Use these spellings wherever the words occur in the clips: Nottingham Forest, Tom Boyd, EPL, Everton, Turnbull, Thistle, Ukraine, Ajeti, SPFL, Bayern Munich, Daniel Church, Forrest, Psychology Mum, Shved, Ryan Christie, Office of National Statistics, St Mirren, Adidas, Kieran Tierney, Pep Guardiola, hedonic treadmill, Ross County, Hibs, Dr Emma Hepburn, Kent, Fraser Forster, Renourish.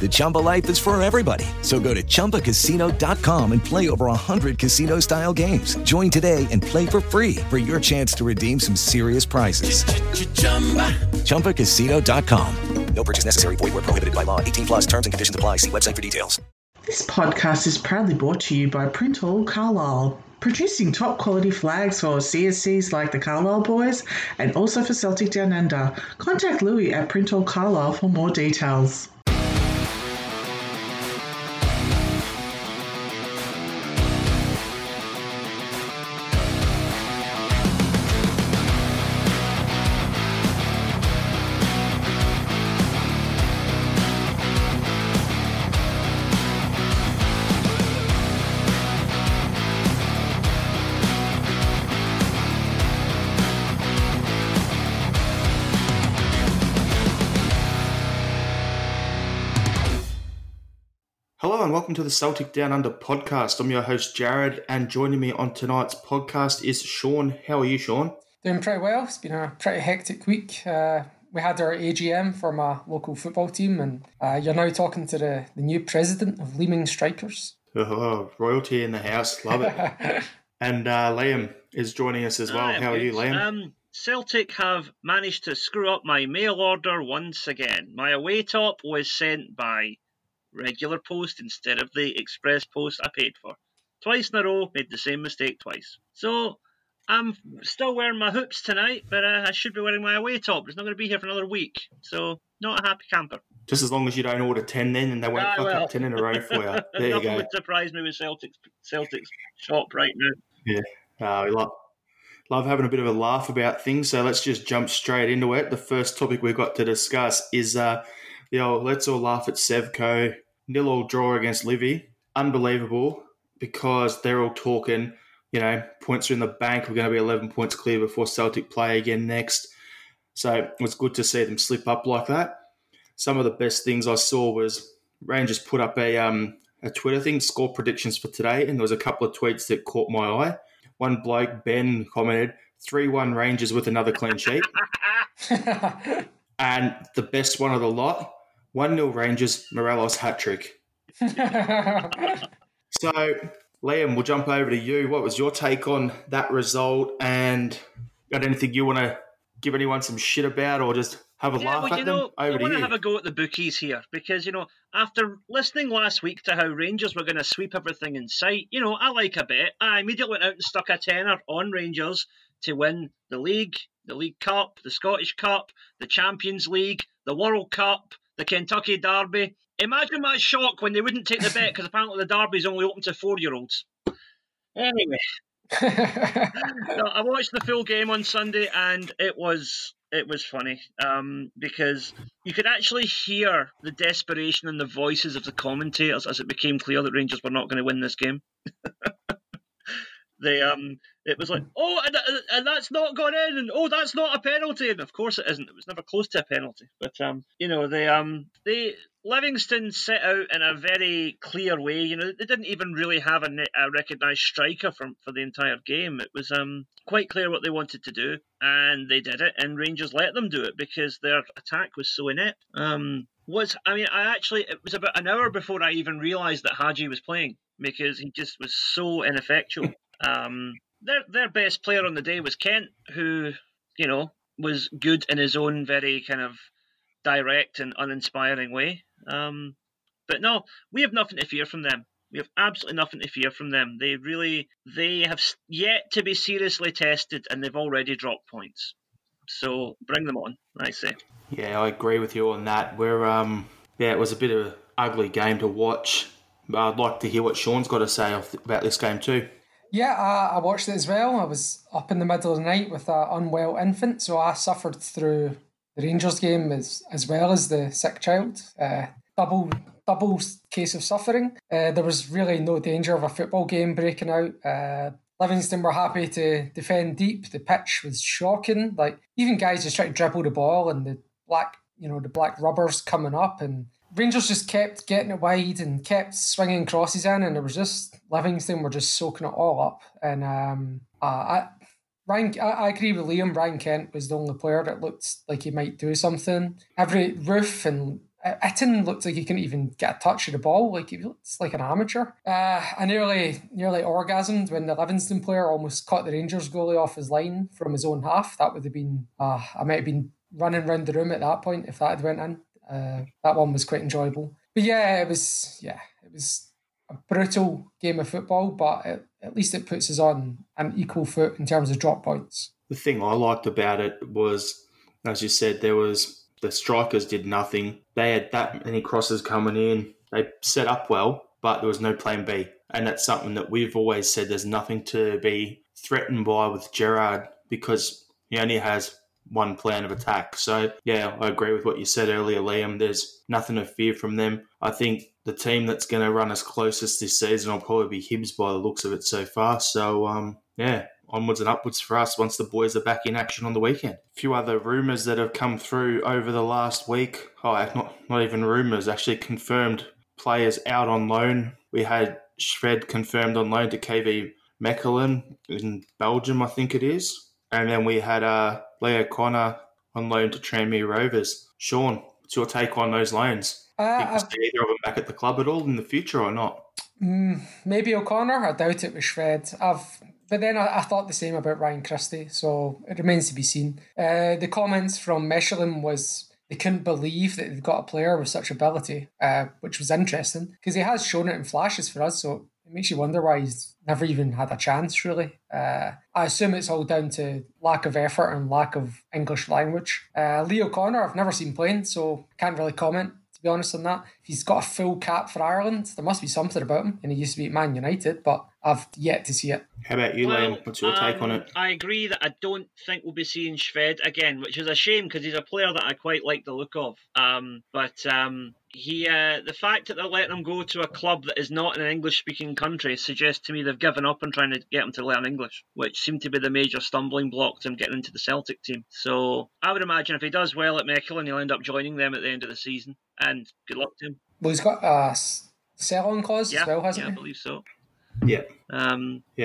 The Chumba life is for everybody. So go to ChumbaCasino.com and play over 100 casino-style games. Join today and play for free for your chance to redeem some serious prizes. Ch-ch-chumba. ChumbaCasino.com. No purchase necessary. Void where prohibited by law. 18 plus terms and conditions apply. See website for details. This podcast is proudly brought to you by Printall Carlisle, producing top-quality flags for CSCs like the Carlisle Boys and also for Celtic Down Under. Contact Louis at Printall Carlisle for more details. Welcome to the Celtic Down Under podcast. I'm your host, Jared, and joining me on tonight's podcast is Sean. How are you, Sean? Doing pretty well. It's been a pretty hectic week. We had our AGM for my local football team, and you're now talking to the new president of Leeming Strikers. Oh, royalty in the house. Love it. And Liam is joining us as well. How are you, Liam? Celtic have managed to screw up my mail order once again. My away top was sent by regular post instead of the express post I paid for. Twice in a row, made the same mistake twice. So I'm still wearing my hoops tonight, but I should be wearing my away top. It's not going to be here for another week, so not a happy camper. Just as long as you don't order 10 then, and they won't up 10 in a row for you. There you go. Nothing would surprise me with Celtic's shop right now. Yeah, we love having a bit of a laugh about things, so let's just jump straight into it. The first topic we've got to discuss is let's all laugh at Sevco. 0-0 draw against Livy. Unbelievable, because they're all talking, points are in the bank. We're going to be 11 points clear before Celtic play again next. So it's good to see them slip up like that. Some of the best things I saw was Rangers put up a Twitter thing, score predictions for today, and there was a couple of tweets that caught my eye. One bloke, Ben, commented, 3-1 Rangers with another clean sheet. And the best one of the lot, 1-0 Rangers, Morelos hat-trick. So, Liam, we'll jump over to you. What was your take on that result? And got anything you want to give anyone some shit about or just have a laugh at them? Over to you. I want to have a go at the bookies here because, after listening last week to how Rangers were going to sweep everything in sight, I like a bet. I immediately went out and stuck a tenner on Rangers to win the league, the League Cup, the Scottish Cup, the Champions League, the World Cup, the Kentucky Derby. Imagine my shock when they wouldn't take the bet because apparently the Derby's only open to 4-year-olds. Anyway, so I watched the full game on Sunday and it was funny because you could actually hear the desperation in the voices of the commentators as it became clear that Rangers were not going to win this game. They it was like, oh, and that's not gone in, and oh, that's not a penalty, and of course it isn't. It was never close to a penalty. But you know, they Livingston set out in a very clear way. You know, they didn't even really have a recognised striker for the entire game. It was quite clear what they wanted to do, and they did it. And Rangers let them do it because their attack was so inept. It was about an hour before I even realised that Hadji was playing, because he just was so ineffectual. Their best player on the day was Kent, who, you know, was good in his own very kind of direct and uninspiring way. But no, we have nothing to fear from them. We have absolutely nothing to fear from them. They have yet to be seriously tested, and they've already dropped points. So bring them on, I say. Yeah, I agree with you on that. It was a bit of an ugly game to watch. I'd like to hear what Sean's got to say about this game too. Yeah, I watched it as well. I was up in the middle of the night with an unwell infant, so I suffered through the Rangers game as well as the sick child. Double case of suffering. There was really no danger of a football game breaking out. Livingston were happy to defend deep. The pitch was shocking. Like, even guys just tried to dribble the ball, and the black rubbers coming up, and Rangers just kept getting it wide and kept swinging crosses in, and it was just Livingston were just soaking it all up. And I agree with Liam. Ryan Kent was the only player that looked like he might do something. Every Roof and Itten looked like he couldn't even get a touch of the ball. Like, he looks like an amateur. I nearly orgasmed when the Livingston player almost caught the Rangers goalie off his line from his own half. That would have been I might have been running around the room at that point if that had went in. That one was quite enjoyable. But yeah, it was a brutal game of football, but at least it puts us on an equal foot in terms of drop points. The thing I liked about it was, as you said, the strikers did nothing. They had that many crosses coming in. They set up well, but there was no plan B. And that's something that we've always said, there's nothing to be threatened by with Gerrard, because he only has one plan of attack. So, yeah, I agree with what you said earlier, Liam. There's nothing to fear from them. I think the team that's going to run us closest this season will probably be Hibs by the looks of it so far. So, yeah, onwards and upwards for us once the boys are back in action on the weekend. A few other rumours that have come through over the last week. Oh, not even rumours, actually confirmed players out on loan. We had Shved confirmed on loan to KV Mechelen in Belgium, I think it is. And then we had Leo Connor on loan to Tranmere Rovers. Sean, what's your take on those loans? Do you see either of them back at the club at all in the future or not? Maybe O'Connor. I doubt it with Shred. But then I thought the same about Ryan Christie, so it remains to be seen. The comments from Mechelen was they couldn't believe that they've got a player with such ability, which was interesting because he has shown it in flashes for us, so it makes you wonder why he's never even had a chance, really. I assume it's all down to lack of effort and lack of English language. Leo Connor, I've never seen playing, so can't really comment, to be honest, on that. If he's got a full cap for Ireland, there must be something about him, and he used to be at Man United, but I've yet to see it. How about you, Liam? What's your take on it? I agree that I don't think we'll be seeing Shved again, which is a shame because he's a player that I quite like the look of. He the fact that they're letting him go to a club that is not in an English-speaking country suggests to me they've given up on trying to get him to learn English, which seemed to be the major stumbling block to him getting into the Celtic team. So I would imagine if he does well at Mechelen, he'll end up joining them at the end of the season, and good luck to him. Well, he's got a sell-on clause as well, hasn't he? Yeah, I believe so. Yeah.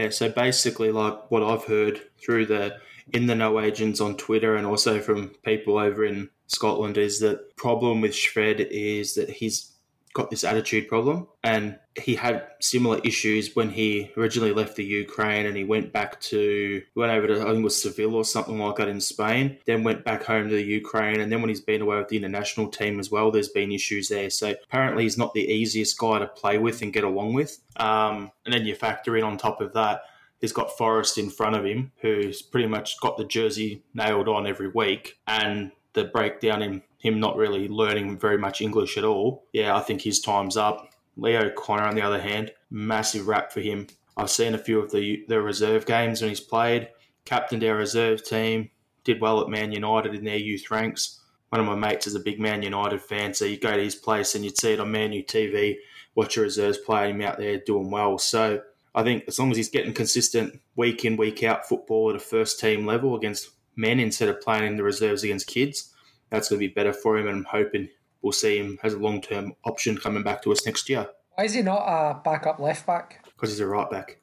So basically, like what I've heard through the In The Know agents on Twitter and also from people over in Scotland is that problem with Shred is that he's got this attitude problem, and he had similar issues when he originally left the Ukraine, and he went over to I think it was Seville or something like that in Spain, then went back home to the Ukraine, and then when he's been away with the international team as well, there's been issues there. So apparently he's not the easiest guy to play with and get along with, and then you factor in on top of that he's got Forrest in front of him, who's pretty much got the jersey nailed on every week, and the breakdown in him not really learning very much English at all. Yeah, I think his time's up. Leo Connor, on the other hand, massive rap for him. I've seen a few of the reserve games when he's played, captained our reserve team, did well at Man United in their youth ranks. One of my mates is a big Man United fan, so you go to his place and you'd see it on Man U TV, watch your reserves play him out there doing well. So I think as long as he's getting consistent week in, week out football at a first team level against men instead of playing in the reserves against kids, that's going to be better for him, and I'm hoping we'll see him as a long-term option coming back to us next year. Why is he not a backup left-back? Because he's a right-back.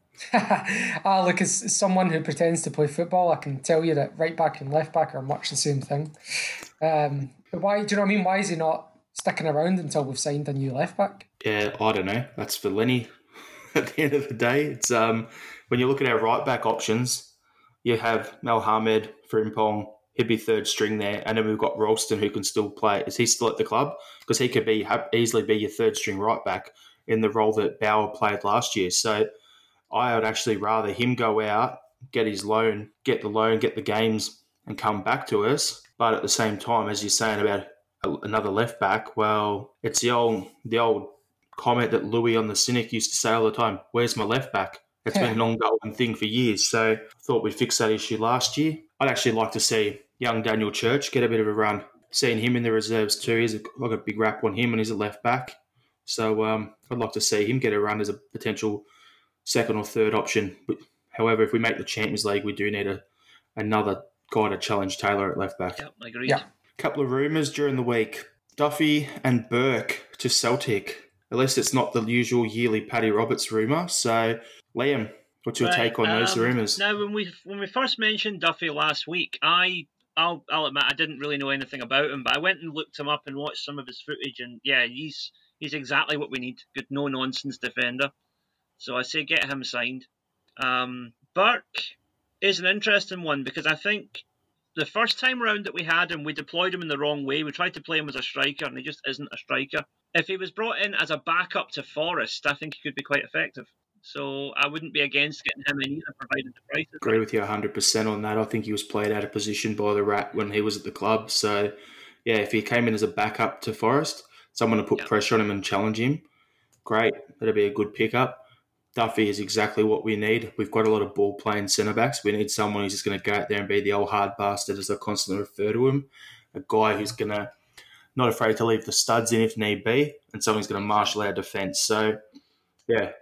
Look, as someone who pretends to play football, I can tell you that right-back and left-back are much the same thing. But why, do you know what I mean? Why is he not sticking around until we've signed a new left-back? Yeah, I don't know. That's for Lenny. At the end of the day, it's when you look at our right-back options, you have Elhamed, Printall, he'd be third string there, and then we've got Ralston who can still play. Is he still at the club? Because he could be easily be your third string right-back in the role that Bauer played last year. So I would actually rather him go out, get his loan, get the games and come back to us. But at the same time, as you're saying about another left-back, well, it's the old comment that Louis on the Cynic used to say all the time, where's my left-back? It's been an ongoing thing for years. So I thought we fixed that issue last year. I'd actually like to see young Daniel Church get a bit of a run. Seeing him in the reserves too, he's got a big rap on him and he's a left-back. So I'd like to see him get a run as a potential second or third option. However, if we make the Champions League, we do need another guy to challenge Taylor at left-back. Yep, I agree. Yeah. Couple of rumours during the week. Duffy and Burke to Celtic. At least it's not the usual yearly Paddy Roberts rumour. So, Liam, what's your take on those rumours? Now, when we first mentioned Duffy last week, I'll admit I didn't really know anything about him, but I went and looked him up and watched some of his footage, and yeah, he's exactly what we need. Good, no nonsense defender. So I say get him signed. Burke is an interesting one because I think the first time round that we had him, we deployed him in the wrong way. We tried to play him as a striker, and he just isn't a striker. If he was brought in as a backup to Forrest, I think he could be quite effective. So I wouldn't be against getting him in either, provided the price. Agree with you 100% on that. I think he was played out of position by the Rat when he was at the club. So, yeah, if he came in as a backup to Forrest, someone to put pressure on him and challenge him, great. That'd be a good pickup. Duffy is exactly what we need. We've got a lot of ball-playing centre-backs. We need someone who's just going to go out there and be the old hard bastard, as I constantly refer to him, a guy who's going to not afraid to leave the studs in if need be, and someone's going to marshal our defence. So, yeah,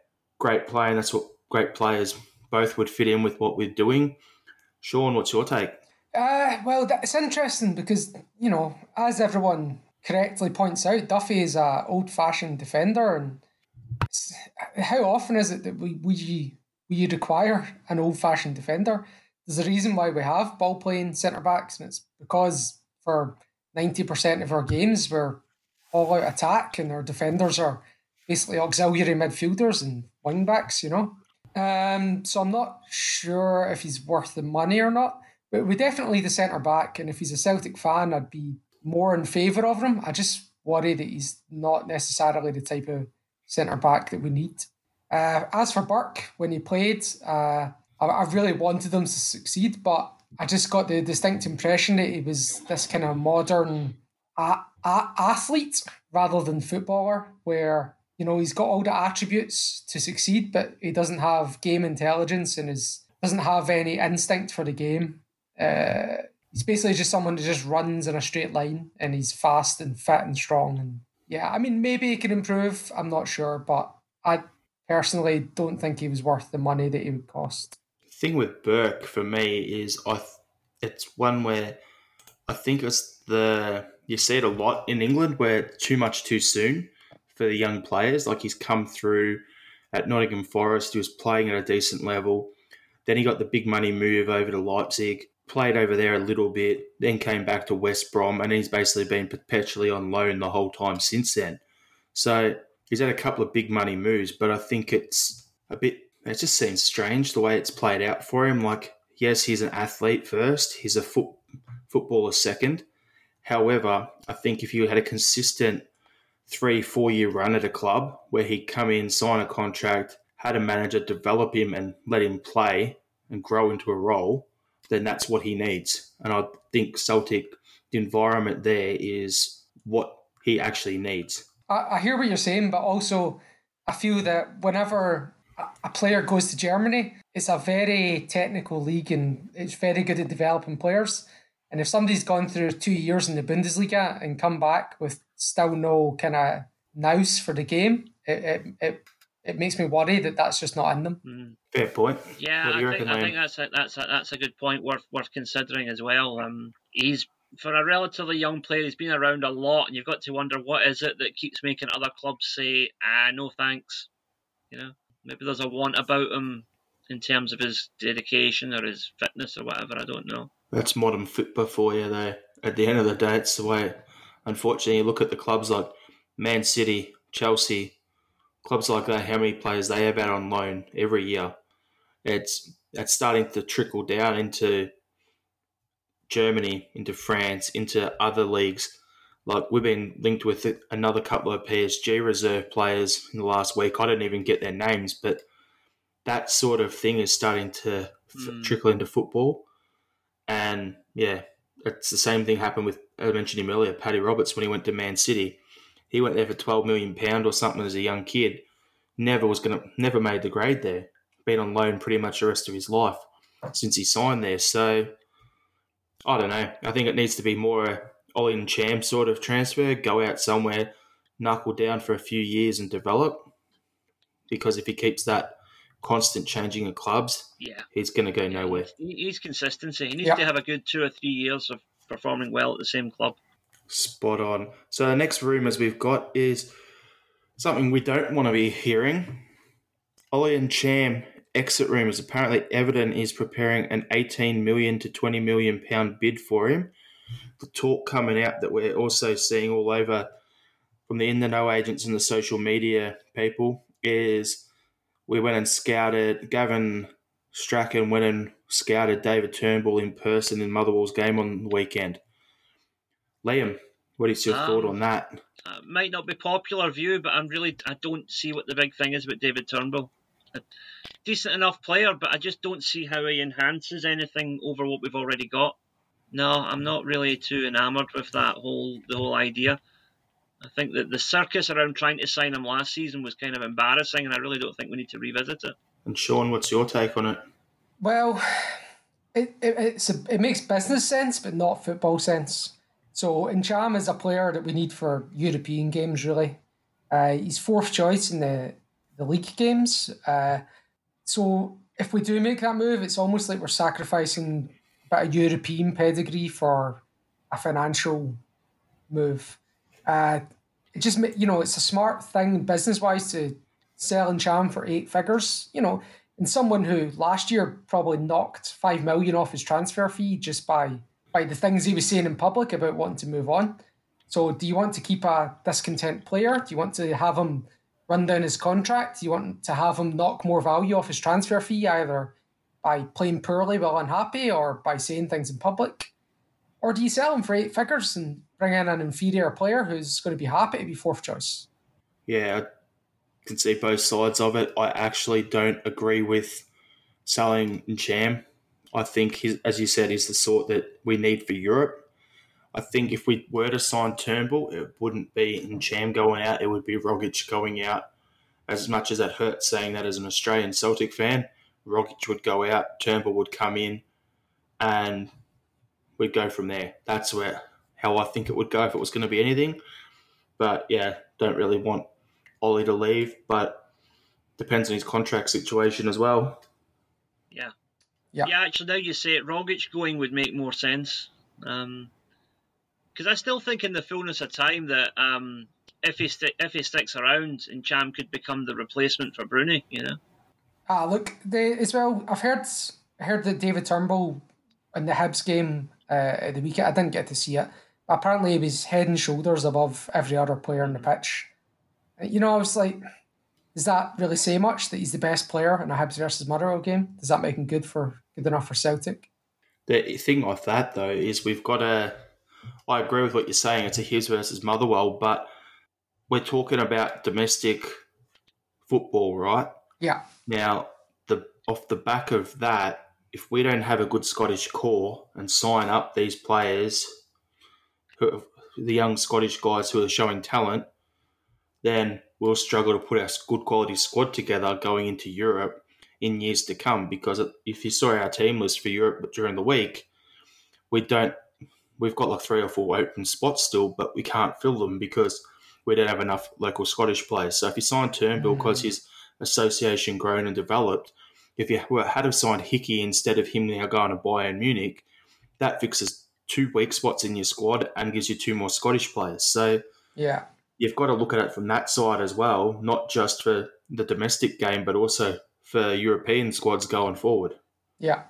great play, and that's what great players both would fit in with what we're doing. Sean, what's your take? Well, it's interesting because, you know, as everyone correctly points out, Duffy is an old-fashioned defender, and how often is it that we require an old-fashioned defender? There's a reason why we have ball-playing centre-backs, and it's because for 90% of our games we're all-out attack and our defenders are basically auxiliary midfielders and wing-backs, you know. So I'm not sure if he's worth the money or not, but we're definitely the centre-back, and if he's a Celtic fan, I'd be more in favour of him. I just worry that he's not necessarily the type of centre-back that we need. As for Burke, when he played, I really wanted him to succeed, but I just got the distinct impression that he was this kind of modern athlete rather than footballer, where, you know, he's got all the attributes to succeed, but he doesn't have game intelligence and doesn't have any instinct for the game. He's basically just someone who just runs in a straight line, and he's fast and fit and strong. And yeah, I mean, maybe he can improve. I'm not sure, but I personally don't think he was worth the money that he would cost. Thing with Burke for me is it's one where I think you see it a lot in England where too much too soon for the young players. Like he's come through at Nottingham Forest, he was playing at a decent level. Then he got the big money move over to Leipzig, played over there a little bit, then came back to West Brom, and he's basically been perpetually on loan the whole time since then. So he's had a couple of big money moves, but I think it's a bit... It just seems strange the way it's played out for him. Like, yes, he's an athlete first. He's a footballer second. However, I think if you had a consistent 3-4 year run at a club where he'd come in, sign a contract, had a manager develop him and let him play and grow into a role, then that's what he needs. And I think Celtic, the environment there is what he actually needs. I hear what you're saying, but also I feel that whenever a player goes to Germany, it's a very technical league and it's very good at developing players. And if somebody's gone through 2 years in the Bundesliga and come back with still no kind of nous for the game, it it makes me worry that that's just not in them. Mm. Fair point. Yeah, I think that's a good point worth considering as well. He's, for a relatively young player, he's been around a lot, and you've got to wonder what is it that keeps making other clubs say, no thanks. You know, maybe there's a want about him in terms of his dedication or his fitness or whatever. I don't know. That's modern football for you, though. At the end of the day, it's the way. Unfortunately, you look at the clubs like Man City, Chelsea, clubs like that, how many players they have out on loan every year. It's starting to trickle down into Germany, into France, into other leagues. Like, we've been linked with another couple of PSG reserve players in the last week. I didn't even get their names, but that sort of thing is starting to trickle into football. And, yeah, it's the same thing happened with, I mentioned him earlier, Paddy Roberts when he went to Man City. He went there for £12 million or something as a young kid. Never made the grade there. Been on loan pretty much the rest of his life since he signed there. So, I don't know. I think it needs to be more an Ollie and Cham sort of transfer. Go out somewhere, knuckle down for a few years and develop. Because if he keeps that constant changing of clubs, he's going to go nowhere. He needs consistency. He needs to have a good 2 or 3 years of performing well at the same club. Spot on. So the next rumours we've got is something we don't want to be hearing. Ollie and Cham exit rumours. Apparently Everton is preparing an £18 million to £20 million bid for him. The talk coming out that we're also seeing all over from the in-the-know agents and the social media people is we went and scouted, Gavin Strachan went and scouted David Turnbull in person in Motherwell's game on the weekend. Liam, what is your thought on that? It might not be popular view, but I don't see what the big thing is about David Turnbull. A decent enough player, but I just don't see how he enhances anything over what we've already got. No, I'm not really too enamoured with the whole idea. I think that the circus around trying to sign him last season was kind of embarrassing, and I really don't think we need to revisit it. And Sean, what's your take on it? Well, it makes business sense, but not football sense. So Ntcham is a player that we need for European games, really. He's fourth choice in the league games. So if we do make that move, it's almost like we're sacrificing a bit of European pedigree for a financial move. It just, you know, it's a smart thing business-wise to sell Ntcham for 8 figures, you know, and someone who last year probably knocked $5 million off his transfer fee just by the things he was saying in public about wanting to move on. So do you want to keep a discontent player? Do you want to have him run down his contract? Do you want to have him knock more value off his transfer fee, either by playing poorly while unhappy or by saying things in public? Or do you sell him for 8 figures and bring in an inferior player who's going to be happy to be fourth choice? Yeah, I can see both sides of it. I actually don't agree with selling Ntcham. I think, as you said, he's the sort that we need for Europe. I think if we were to sign Turnbull, it wouldn't be Ntcham going out. It would be Rogic going out. As much as that hurts saying that as an Australian Celtic fan, Rogic would go out, Turnbull would come in, and we'd go from there. That's how I think it would go if it was going to be anything. But, yeah, don't really want Ollie to leave, but depends on his contract situation as well. Yeah. Yeah, actually, now you say it, Rogic going would make more sense. Because I still think in the fullness of time that if he sticks around, Ntcham could become the replacement for Bruni, you know? Look, as well, I heard that David Turnbull in the Hibs game at the weekend, I didn't get to see it, but apparently he was head and shoulders above every other player on the pitch. You know, I was like, does that really say much that he's the best player in a Hibs versus Motherwell game? Does that make him good enough for Celtic? The thing of that, though, is we've got I agree with what you're saying. It's a Hibs versus Motherwell, but we're talking about domestic football, right? Yeah. Now, off the back of that, if we don't have a good Scottish core and sign up these players, the young Scottish guys who are showing talent, then we'll struggle to put our good quality squad together going into Europe in years to come. Because if you saw our team list for Europe during the week, we've got like 3 or 4 open spots still, but we can't fill them because we don't have enough local Scottish players. So if you sign Turnbull because he's association grown and developed, if you had have signed Hickey instead of him now going to Bayern Munich, that fixes 2 weak spots in your squad and gives you 2 more Scottish players. So yeah, you've got to look at it from that side as well, not just for the domestic game, but also for European squads going forward. Yeah.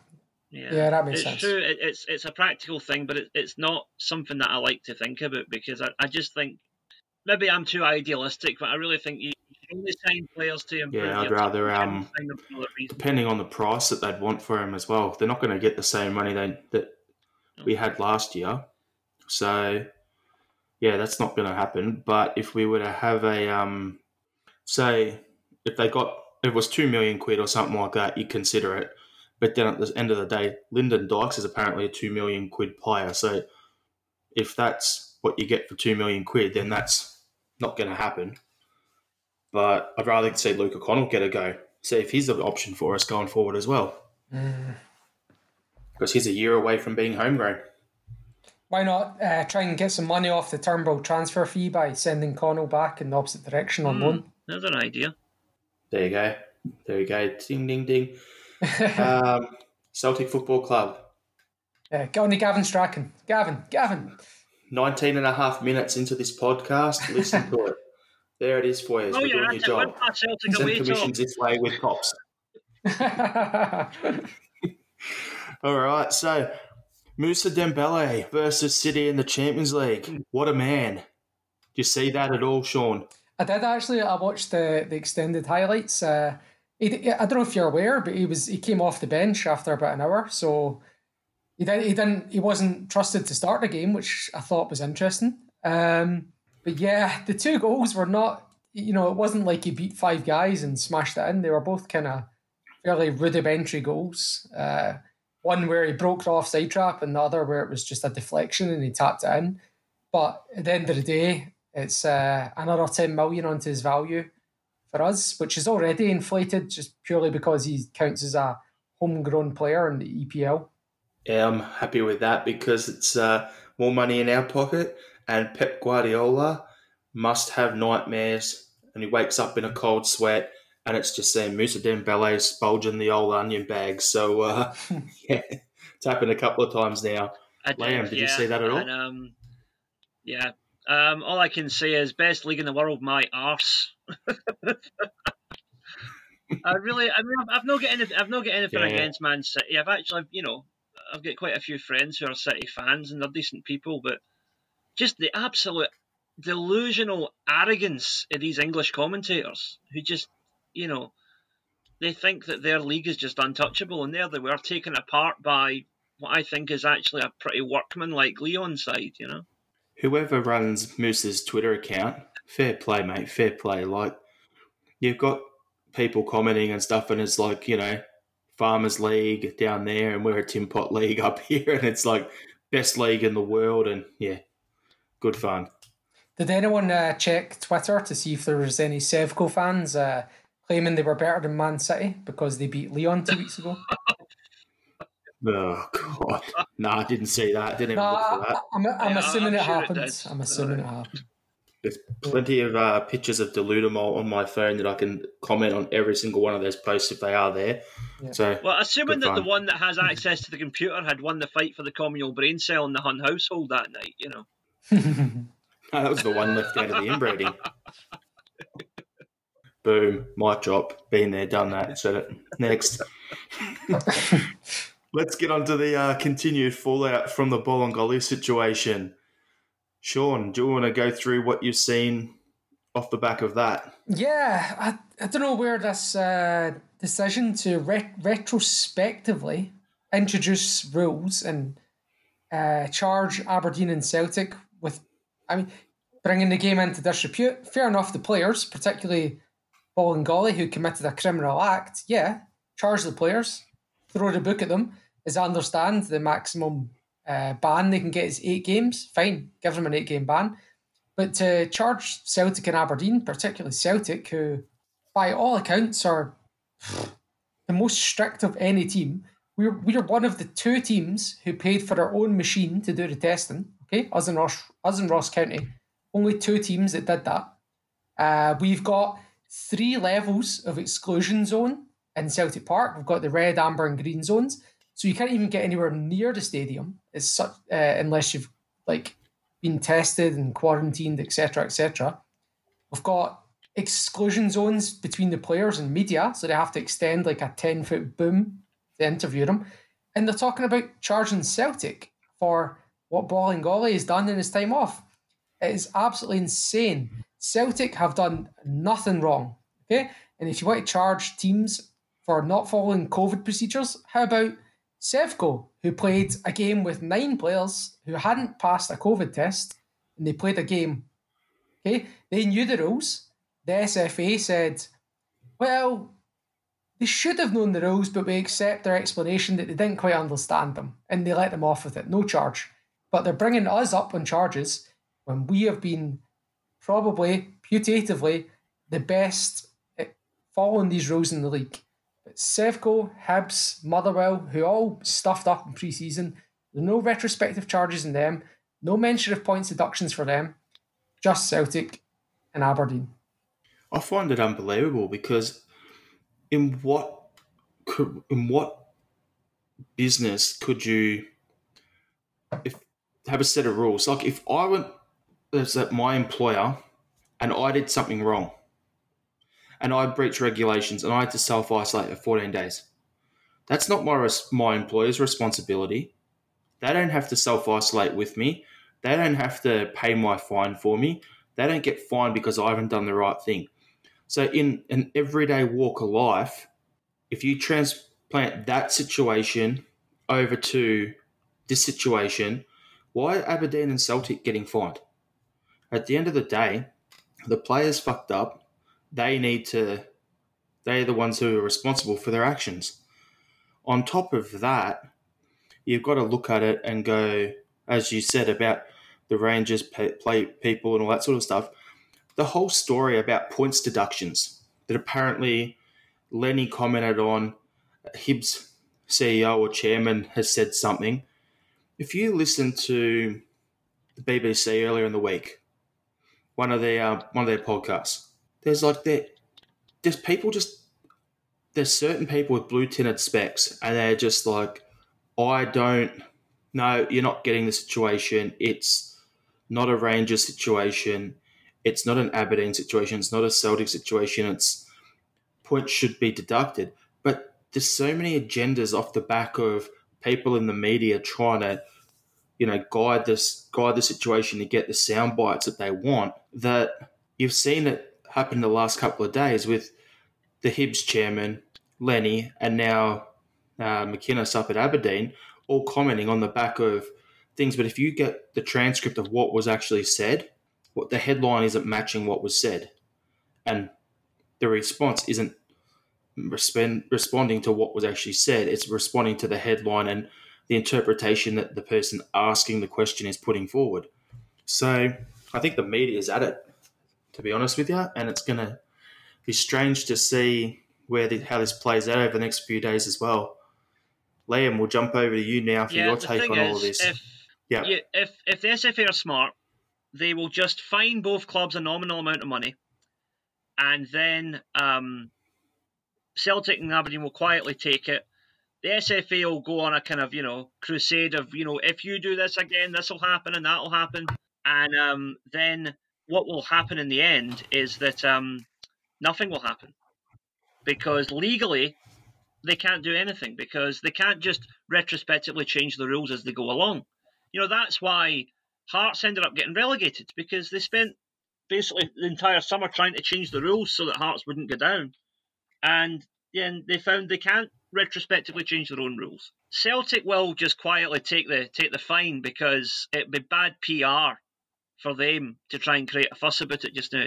Yeah, that makes sense. It's true. It's a practical thing, but it's not something that I like to think about because I just think maybe I'm too idealistic, but I really think you only sign players to improve. Yeah, I'd rather depending on the price that they'd want for him as well. They're not going to get the same money that we had last year, so yeah, that's not going to happen. But if we were to have a say, if they got it was £2 million or something like that, you consider it. But then at the end of the day, Lyndon Dykes is apparently a £2 million player. So if that's what you get for £2 million, then that's not going to happen. But I'd rather see Luke O'Connell get a go. See if he's an option for us going forward as well. Because he's a year away from being homegrown. Why not try and get some money off the Turnbull transfer fee by sending Connell back in the opposite direction on loan? That's an idea. There you go. Ding, ding, ding. Celtic Football Club. Yeah, go on to Gavin Strachan. Gavin. 19.5 minutes into this podcast, listen to it. There it is for you. We're doing your job. Send commissions this way with cops. All right, so Moussa Dembele versus City in the Champions League. What a man. Do you see that at all, Sean? I did actually. I watched the extended highlights. I don't know if you're aware, but he came off the bench after about an hour, so he wasn't trusted to start the game, which I thought was interesting. But yeah, the 2 goals were not, it wasn't like he beat 5 guys and smashed it in. They were both kind of fairly rudimentary goals. One where he broke the offside trap, and the other where it was just a deflection and he tapped it in. But at the end of the day, it's another 10 million onto his value for us, which is already inflated just purely because he counts as a homegrown player in the EPL. Yeah, I'm happy with that because it's more money in our pocket, and Pep Guardiola must have nightmares and he wakes up in a cold sweat and it's just seeing Moussa Dembele spulging the old onion bag. So, yeah, it's happened a couple of times now. Liam, did you see that at all? And, yeah. All I can say is best league in the world, my arse. I've not got anything against Man City. I've actually, I've got quite a few friends who are City fans and they're decent people, but just the absolute delusional arrogance of these English commentators who just, they think that their league is just untouchable, and there they were taken apart by what I think is actually a pretty workmanlike Leon side, Whoever runs Moose's Twitter account, fair play, mate, fair play. Like, you've got people commenting and stuff, and it's like, Farmers League down there, and we're a Tin Pot League up here, and it's like best league in the world, and yeah, good fun. Did anyone check Twitter to see if there was any Sevco fans claiming they were better than Man City because they beat Leon 2 weeks ago? Oh, God. No, I didn't see that. I didn't even look for that. I'm assuming it happened. There's plenty of pictures of Deludamol on my phone that I can comment on every single one of those posts if they are there. Yeah. So, assuming that the one that has access to the computer had won the fight for the communal brain cell in the Hun household that night, No, that was the one left out of the inbreeding. Boom. Mic drop. Been there, done that. Said it. Next. Let's get on to the continued fallout from the Bolingoli situation. Sean, do you want to go through what you've seen off the back of that? Yeah, I don't know where this decision to retrospectively introduce rules and charge Aberdeen and Celtic with, bringing the game into disrepute. Fair enough, the players, particularly Bolingoli, who committed a criminal act, yeah, charge the players. Throw the book at them. As I understand, the maximum ban they can get is 8 games. Fine, give them an 8-game ban. But to charge Celtic and Aberdeen, particularly Celtic, who by all accounts are the most strict of any team, we're one of the 2 teams who paid for our own machine to do the testing. Okay, us in Ross County, only 2 teams that did that. We've got three levels of exclusion zone in Celtic Park. We've got the red, amber and green zones. So you can't even get anywhere near the stadium as such, unless you've like been tested and quarantined, etc., etc. We've got exclusion zones between the players and media, so they have to extend like a 10-foot boom to interview them. And they're talking about charging Celtic for what Bolingoli has done in his time off. It is absolutely insane. Celtic have done nothing wrong, okay? And if you want to charge teams for not following COVID procedures, how about Sevco, who played a game with 9 players who hadn't passed a COVID test, and they played a game, okay? They knew the rules. The SFA said, well, they should have known the rules, but we accept their explanation that they didn't quite understand them, and they let them off with it, no charge. But they're bringing us up on charges when we have been probably, putatively, the best at following these rules in the league. But Sevco, Hibs, Motherwell, who all stuffed up in pre-season, there are no retrospective charges in them, no mention of points deductions for them, just Celtic and Aberdeen. I find it unbelievable because in what business could you have a set of rules? Like if I went as my employer and I did something wrong and I breached regulations and I had to self-isolate for 14 days, that's not my employer's responsibility. They don't have to self-isolate with me. They don't have to pay my fine for me. They don't get fined because I haven't done the right thing. So in an everyday walk of life, if you transplant that situation over to this situation, why are Aberdeen and Celtic getting fined? At the end of the day, the players fucked up. They're the ones who are responsible for their actions. On top of that, you've got to look at it and go, as you said about the Rangers play people and all that sort of stuff, the whole story about points deductions that apparently Lenny commented on, Hibs CEO or chairman has said something. If you listen to the BBC earlier in the week, one of their podcasts, there's certain people with blue tinted specs and they're just like, no, you're not getting the situation. It's not a Rangers situation. It's not an Aberdeen situation. It's not a Celtic situation. It's points should be deducted. But there's so many agendas off the back of people in the media trying to, guide the situation to get the sound bites that they want, that you've seen it happen the last couple of days with the Hibs chairman, Lenny, and now McInnes up at Aberdeen, all commenting on the back of things. But if you get the transcript of what was actually said, what the headline isn't matching what was said, and the response isn't responding to what was actually said. It's responding to the headline and the interpretation that the person asking the question is putting forward. So I think the media is at it, to be honest with you, and it's going to be strange to see how this plays out over the next few days as well. Liam, we'll jump over to you now for your take on all of this. If the SFA are smart, they will just fine both clubs a nominal amount of money, and then Celtic and Aberdeen will quietly take it. The SFA will go on a kind of, crusade of, if you do this again, this will happen and that will happen. And then what will happen in the end is that nothing will happen, because legally they can't do anything, because they can't just retrospectively change the rules as they go along. That's why Hearts ended up getting relegated, because they spent basically the entire summer trying to change the rules so that Hearts wouldn't go down. And then they found they can't retrospectively change their own rules. Celtic will just quietly take the fine, because it'd be bad PR for them to try and create a fuss about it just now.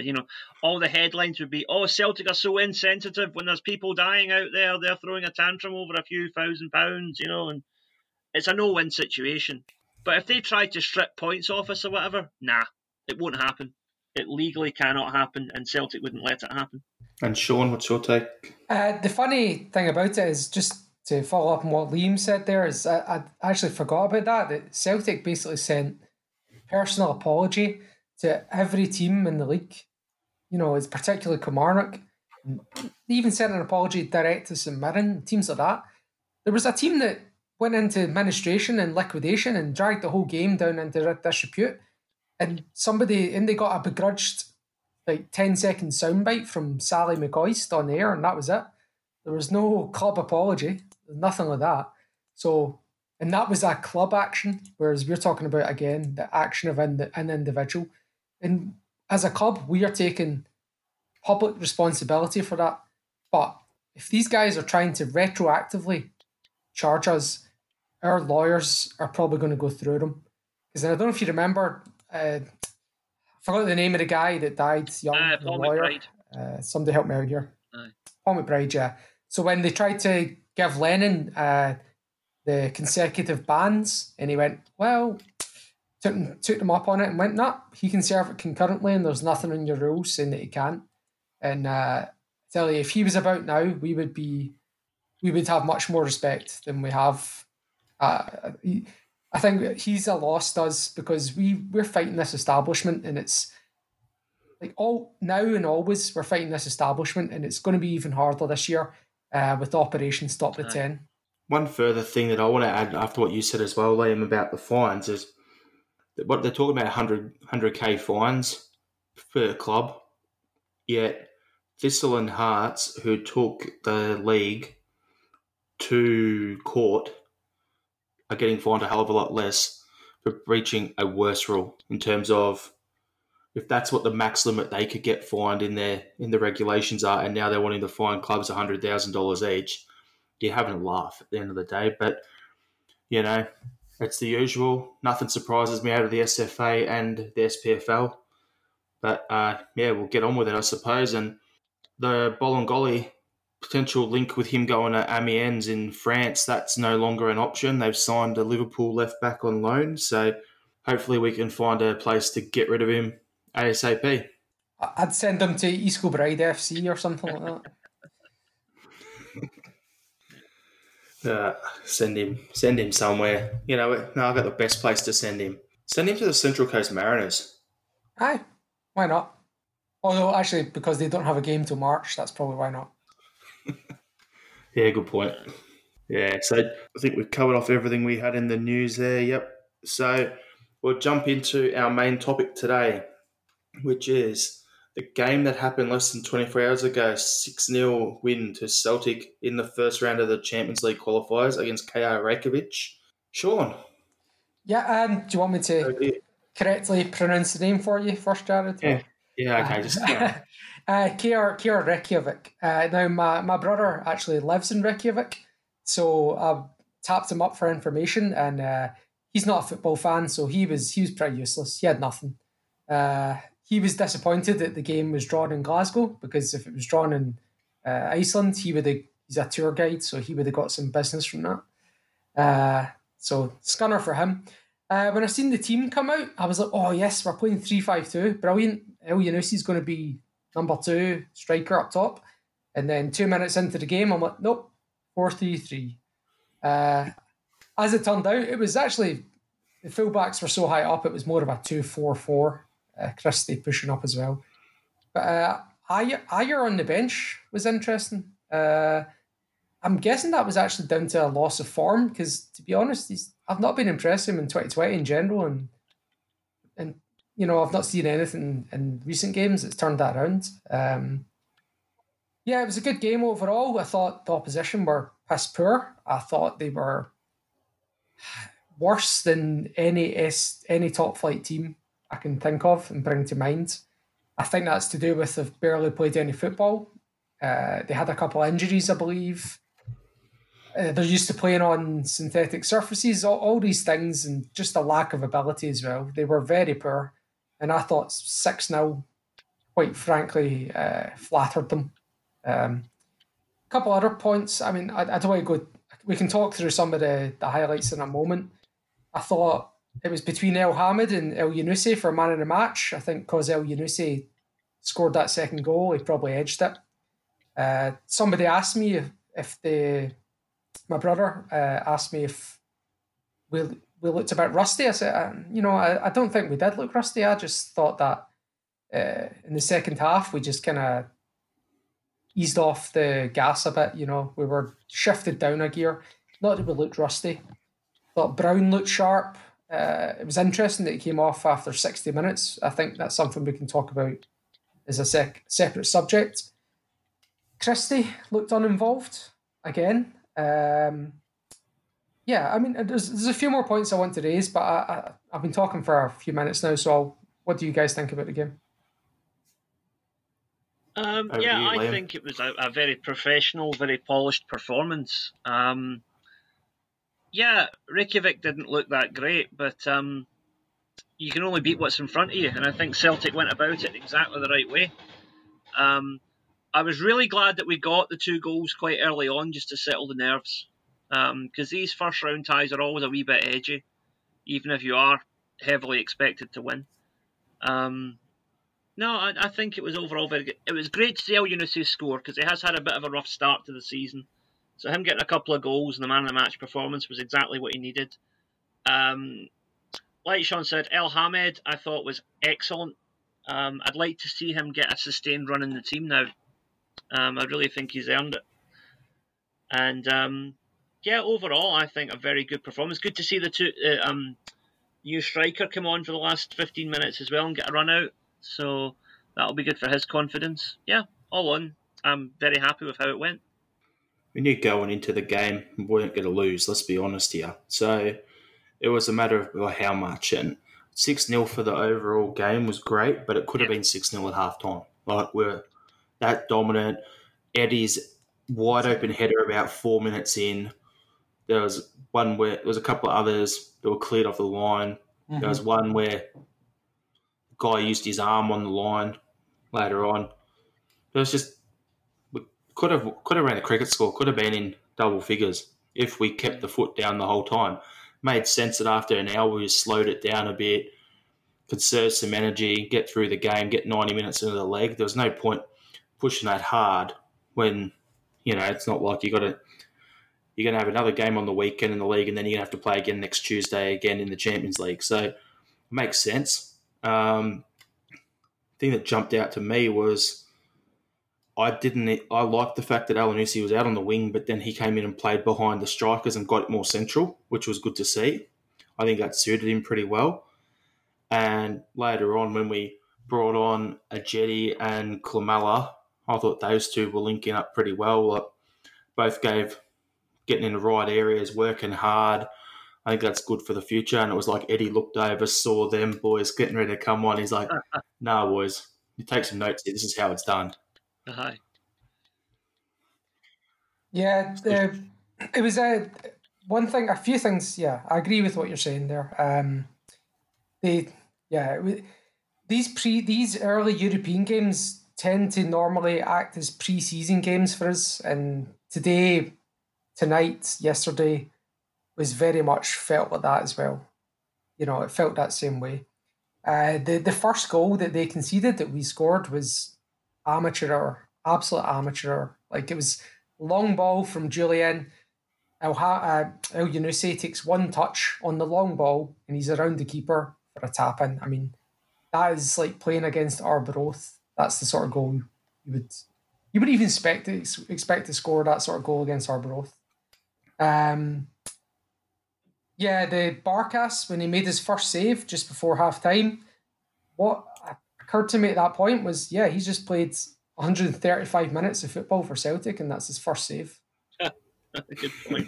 All the headlines would be, oh, Celtic are so insensitive when there's people dying out there. They're throwing a tantrum over a few £1,000, and it's a no-win situation. But if they try to strip points off us or whatever, it won't happen. It legally cannot happen, and Celtic wouldn't let it happen. And Sean, what's your take? The funny thing about it is, just to follow up on what Liam said there, is I actually forgot about that Celtic basically sent a personal apology to every team in the league. It's particularly Kilmarnock, they even sent an apology direct to St Mirren, teams like that. There was a team that went into administration and liquidation and dragged the whole game down into disrepute. And somebody, and they got a begrudged like 10-second soundbite from Sally McCoist on the air, and that was it. There was no club apology, nothing like that. So, and that was a club action, whereas we're talking about, again, the action of an individual. And as a club, we are taking public responsibility for that. But if these guys are trying to retroactively charge us, our lawyers are probably going to go through them. Because I don't know if you remember, I forgot the name of the guy that died young, the lawyer. Somebody help me out here. Paul McBride, yeah. So when they tried to give Lennon the consecutive bans, and he went, well, took them up on it and went, no, he can serve it concurrently, and there's nothing in your rules saying that he can't. And tell you, if he was about now, we would have much more respect than we have. I think he's a loss to us because we're fighting this establishment, and it's like all now and always we're fighting this establishment, and it's going to be even harder this year with Operation Stop the 10. One further thing that I want to add after what you said as well, Liam, about the fines is that what they're talking about 100k fines per club. Yet Thistle and Hearts, who took the league to court, are getting fined a hell of a lot less for breaching a worse rule in terms of if that's what the max limit they could get fined in the regulations are, and now they're wanting to fine clubs $100,000 each. You're having a laugh at the end of the day, but you know, it's the usual. Nothing surprises me out of the SFA and the SPFL. But yeah, we'll get on with it, I suppose. And the Bolingoli potential link with him going to Amiens in France, that's no longer an option. They've signed a Liverpool left back on loan, so hopefully we can find a place to get rid of him ASAP. I'd send him to East Kilbride FC or something like that. Send him somewhere. You know, no, I've got the best place to send him. Send him to the Central Coast Mariners. Aye, why not? Although, actually, because they don't have a game till March, that's probably why not. Yeah, good point. Yeah, so I think we've covered off everything we had in the news there, yep. So we'll jump into our main topic today, which is the game that happened less than 24 hours ago, 6-0 win to Celtic in the first round of the Champions League qualifiers against K.R. Reykjavik. Sean? Yeah, do you want me to correctly pronounce the name for you first, Jared? Yeah, okay. Just K.R. Reykjavik. Now, my brother actually lives in Reykjavik, so I tapped him up for information, and he's not a football fan, so he was pretty useless. He had nothing. He was disappointed that the game was drawn in Glasgow, because if it was drawn in Iceland, he's a tour guide, so he would have got some business from that. So, scunner for him. When I seen the team come out, I was like, oh yes, we're playing 3-5-2. Brilliant. Elyounoussi going to be number 2 striker up top. And then 2 minutes into the game, I'm like, nope, 4-3-3. As it turned out, it was actually, the fullbacks were so high up, it was more of a 2-4-4. Christie pushing up as well. But Ayer on the bench was interesting. I'm guessing that was actually down to a loss of form, because to be honest, I've not been impressed with him in 2020 in general, and you know, I've not seen anything in recent games that's turned that around. Yeah, it was a good game overall. I thought the opposition were piss poor. I thought they were worse than any top flight team I can think of and bring to mind. I think that's to do with they've barely played any football. They had a couple injuries, I believe. They're used to playing on synthetic surfaces, all these things, and just a lack of ability as well. They were very poor, and I thought 6-0, quite frankly, flattered them. A couple other points. I mean, I don't want to go... We can talk through some of the highlights in a moment. I thought it was between Elhamed and Elyounoussi for man of the match. I think because Elyounoussi scored that second goal, he probably edged it. Somebody asked me My brother asked me if we looked a bit rusty. I said, I don't think we did look rusty. I just thought that in the second half, we just kind of eased off the gas a bit, you know. We were shifted down a gear. Not that we looked rusty. But Brown looked sharp. It was interesting that he came off after 60 minutes. I think that's something we can talk about as a separate subject. Christie looked uninvolved again. Yeah, I mean, there's a few more points I want to raise, but I've been talking for a few minutes now, so what do you guys think about the game? I think it was a very professional, very polished performance. Yeah, Reykjavik didn't look that great, but you can only beat what's in front of you, and I think Celtic went about it exactly the right way. I was really glad that we got the two goals quite early on just to settle the nerves, because these first-round ties are always a wee bit edgy, even if you are heavily expected to win. No, I think it was overall very good. It was great to see Elyounoussi score, because he has had a bit of a rough start to the season. So him getting a couple of goals and the man-of-the-match performance was exactly what he needed. Like Sean said, Elhamed, I thought, was excellent. I'd like to see him get a sustained run in the team now. I really think he's earned it. And, overall, I think a very good performance. Good to see the two new striker come on for the last 15 minutes as well and get a run out. So that'll be good for his confidence. Yeah, all on. I'm very happy with how it went. We knew going into the game we weren't going to lose, let's be honest here. So it was a matter of how much. And 6-0 for the overall game was great, but it could have been 6-0 at halftime. Like, we're that dominant. Eddie's wide-open header about 4 minutes in. There was one where there was a couple of others that were cleared off the line. Mm-hmm. There was one where the guy used his arm on the line later on. There was just... Could have ran a cricket score, could have been in double figures if we kept the foot down the whole time. Made sense that after an hour we just slowed it down a bit, conserve some energy, get through the game, get 90 minutes into the leg. There was no point pushing that hard when, you know, it's not like you're going to have another game on the weekend in the league and then you're going to have to play again next Tuesday again in the Champions League. So it makes sense. The thing that jumped out to me was I liked the fact that Elyounoussi was out on the wing, but then he came in and played behind the strikers and got it more central, which was good to see. I think that suited him pretty well. And later on, when we brought on Ajedi and Klamala, I thought those two were linking up pretty well. Like, both getting in the right areas, working hard. I think that's good for the future. And it was like Eddie looked over, saw them boys getting ready to come on. He's like, nah, boys, you take some notes here. This is how it's done. Hi. Yeah, it was a few things. Yeah, I agree with what you're saying there. These early European games tend to normally act as pre-season games for us, and tonight, yesterday was very much felt like that as well. You know, it felt that same way. The first goal that they conceded that we scored was absolute amateur. Like, it was long ball from Julian. Elyounoussi takes one touch on the long ball and he's around the keeper for a tap-in. I mean, that is like playing against Arbroath. That's the sort of goal you would even expect to score, that sort of goal against Arbroath. The Barkas, when he made his first save just before half-time, what occurred to me at that point was, he's just played 135 minutes of football for Celtic and that's his first save. That's a good point.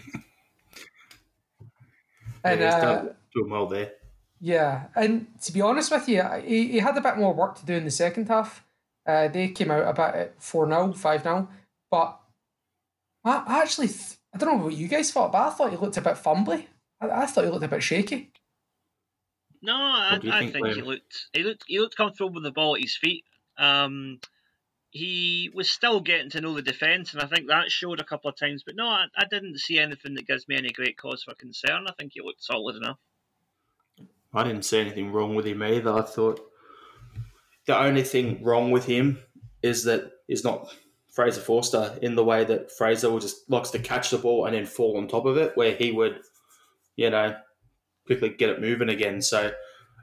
And doing well there. Yeah, and to be honest with you, he had a bit more work to do in the second half. They came out about it 4-0, 5-0, but I actually, I don't know what you guys thought, but I thought he looked a bit fumbly. I thought he looked a bit shaky. No, I think he looked comfortable with the ball at his feet. He was still getting to know the defence, and I think that showed a couple of times. But no, I didn't see anything that gives me any great cause for concern. I think he looked solid enough. I didn't see anything wrong with him either. I thought the only thing wrong with him is that he's not Fraser Forster in the way that Fraser will just likes to catch the ball and then fall on top of it, where he would, you know, quickly get it moving again. So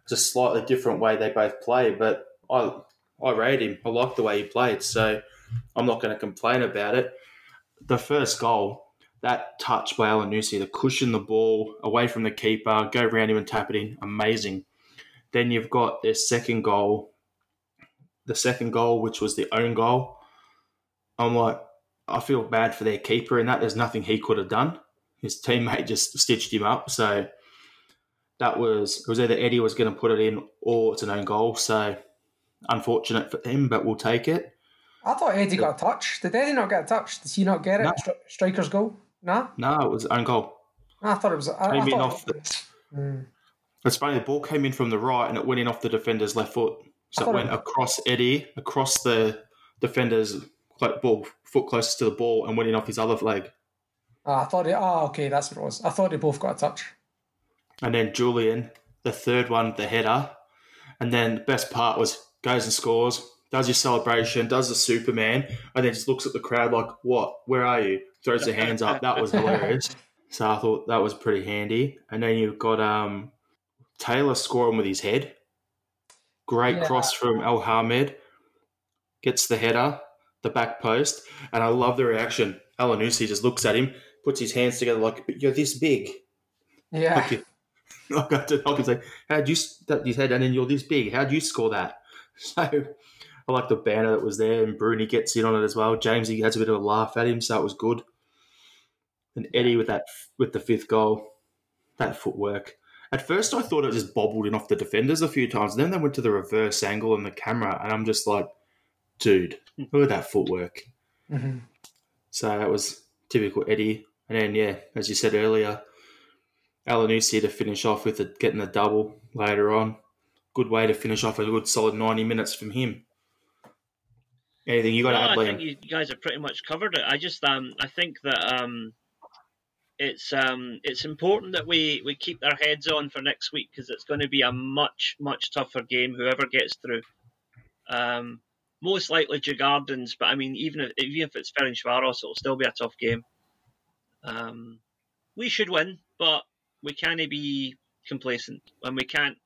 it's a slightly different way they both play, but I rate him. I like the way he played. So I'm not going to complain about it. The first goal, that touch by Elyounoussi to cushion the ball away from the keeper, go round him and tap it in, amazing. Then you've got their second goal, which was the own goal. I'm like, I feel bad for their keeper in that. There's nothing he could have done. His teammate just stitched him up. So that was, it was either Eddie was going to put it in or it's an own goal. So unfortunate for him, but we'll take it. I thought Eddie got a touch. Did Eddie not get a touch? Did he not get it? No. Striker's goal? No? No, it was own goal. I thought it was... It's funny, the ball came in from the right and it went in off the defender's left foot. So it went across Eddie, across the defender's foot closest to the ball and went in off his other leg. Okay, that's what it was. I thought they both got a touch. And then Julian, the third one, the header. And then the best part was goes and scores, does your celebration, does the Superman, and then just looks at the crowd like, what? Where are you? Throws their hands up. That was hilarious. So I thought that was pretty handy. And then you've got Taylor scoring with his head. Great cross from Elhamed. Gets the header, the back post, and I love the reaction. Elyounoussi just looks at him, puts his hands together like, you're this big. Yeah. Like I can say, how'd you that his head, and then you're this big. How'd you score that? So I like the banner that was there, and Bruni gets in on it as well. Jamesy has a bit of a laugh at him, so it was good. And Eddie with the fifth goal, that footwork. At first, I thought it just bobbled in off the defenders a few times. Then they went to the reverse angle on the camera, and I'm just like, dude, look at that footwork. Mm-hmm. So that was typical Eddie. And then, as you said earlier, Elyounoussi to finish off with getting the double later on. Good way to finish off a good solid 90 minutes from him. Anything you got to add, Liam? I think you guys have pretty much covered it. I just I think that it's important that we keep our heads on for next week because it's going to be a much, much tougher game, whoever gets through. Most likely Djurgården's, but I mean, even if it's Ferencvaros, it'll still be a tough game. We should win, but we can't be complacent and we can't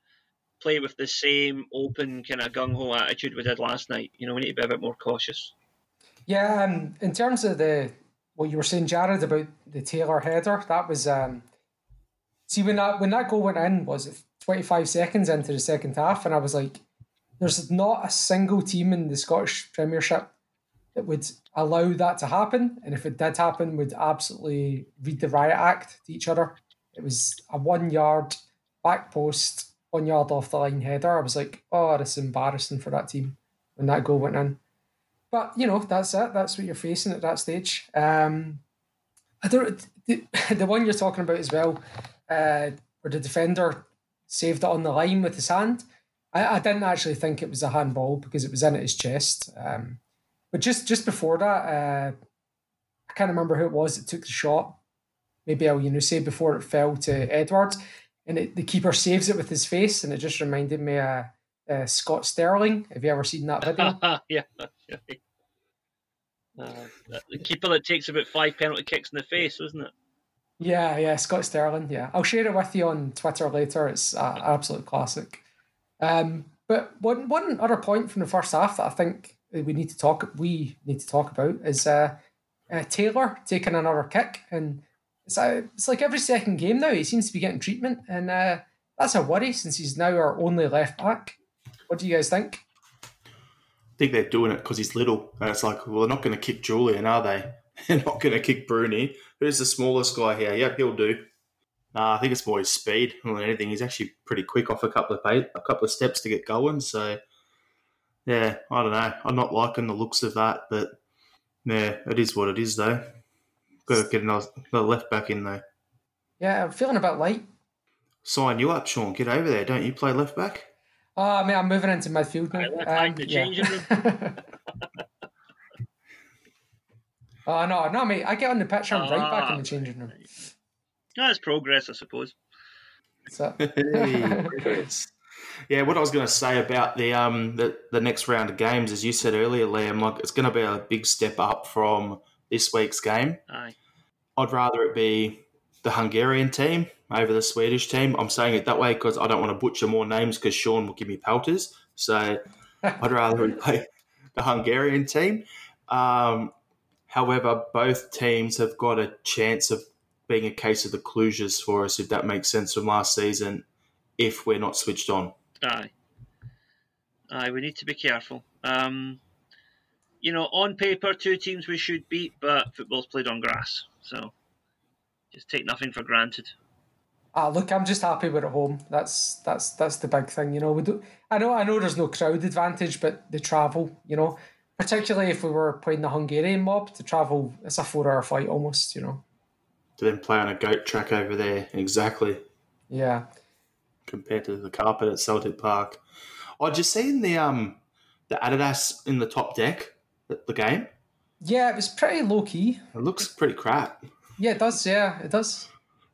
play with the same open kind of gung-ho attitude we did last night. You know, we need to be a bit more cautious. Yeah, in terms of what you were saying, Jared, about the Taylor header, that was... when that goal went in, was it 25 seconds into the second half? And I was like, there's not a single team in the Scottish Premiership that would allow that to happen. And if it did happen, would absolutely read the riot act to each other. It was a 1 yard back post, 1 yard off the line header. I was like, oh, that's embarrassing for that team when that goal went in. But, you know, that's it. That's what you're facing at that stage. The one you're talking about as well, where the defender saved it on the line with his hand. I didn't actually think it was a handball because it was in at his chest. But just before that, I can't remember who it was that took the shot. Maybe Elyounoussi before it fell to Edwards. And the keeper saves it with his face, and it just reminded me of Scott Sterling. Have you ever seen that video? Yeah, that's right. The keeper that takes about 5 penalty kicks in the face, wasn't it? Yeah, Scott Sterling, yeah. I'll share it with you on Twitter later. It's an absolute classic. But one other point from the first half that I think we need to talk about is Taylor taking another kick. And it's like every second game now, he seems to be getting treatment, and that's a worry since he's now our only left back. What do you guys think? I think they're doing it because he's little, and it's like, well, they're not going to kick Julian, are they? They're not going to kick Bruni. Who's the smallest guy here? Yep, he'll do. I think it's more his speed than anything. He's actually pretty quick off a couple of steps to get going. So, yeah, I don't know. I'm not liking the looks of that, but yeah, it is what it is, though. Got to get another left back in, though. Yeah, I'm feeling a bit late. Sign you up, Sean. Get over there. Don't you play left back? Oh, man, I'm moving into midfield now. Oh, no, mate. I get on the pitch. I'm right back in the changing room. No, it's progress, I suppose. Yeah, what I was going to say about the next round of games, as you said earlier, Liam, like it's going to be a big step up from this week's game. Aye. I'd rather it be the Hungarian team over the Swedish team. I'm saying it that way because I don't want to butcher more names because Sean will give me pelters. So I'd rather play the Hungarian team. However, both teams have got a chance of being a case of the Clujers for us, if that makes sense, from last season, if we're not switched on. Aye, we need to be careful. You know, on paper, two teams we should beat, but football's played on grass. So just take nothing for granted. Look, I'm just happy we're at home. That's the big thing, you know. I know there's no crowd advantage, but the travel, you know, particularly if we were playing the Hungarian mob, to travel, it's a 4-hour flight almost, you know. To then play on a goat track over there, exactly. Yeah. Compared to the carpet at Celtic Park. Oh, did you see in the Adidas in the top deck, the game? Yeah, it was pretty low-key. It looks pretty crap. Yeah, it does,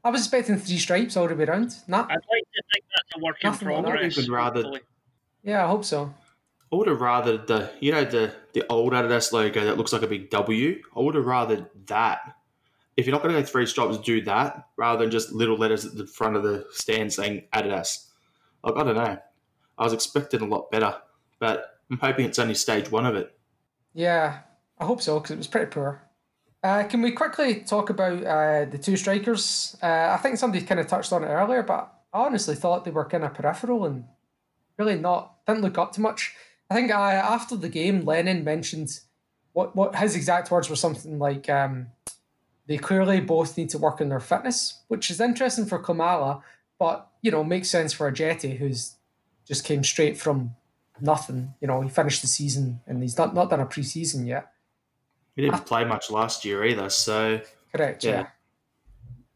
I was expecting 3 stripes all the way around. Nah. I'd like to think that's a work in progress. Yeah, I hope so. I would have rather the old Adidas logo that looks like a big W. I would have rather that. If you're not going to go 3 stripes, do that, rather than just little letters at the front of the stand saying Adidas. Like, I don't know. I was expecting a lot better, but I'm hoping it's only stage 1 of it. Yeah, I hope so, because it was pretty poor. Can we quickly talk about the two strikers? I think somebody kind of touched on it earlier, but I honestly thought they were kind of peripheral and really didn't look up to much. I think after the game, Lennon mentioned what his exact words were, something like they clearly both need to work on their fitness, which is interesting for Kamala, but, you know, makes sense for Ajeti, who's just came straight from nothing. You know, he finished the season and he's not done a pre-season yet. He didn't play much last year either, so... Correct, yeah.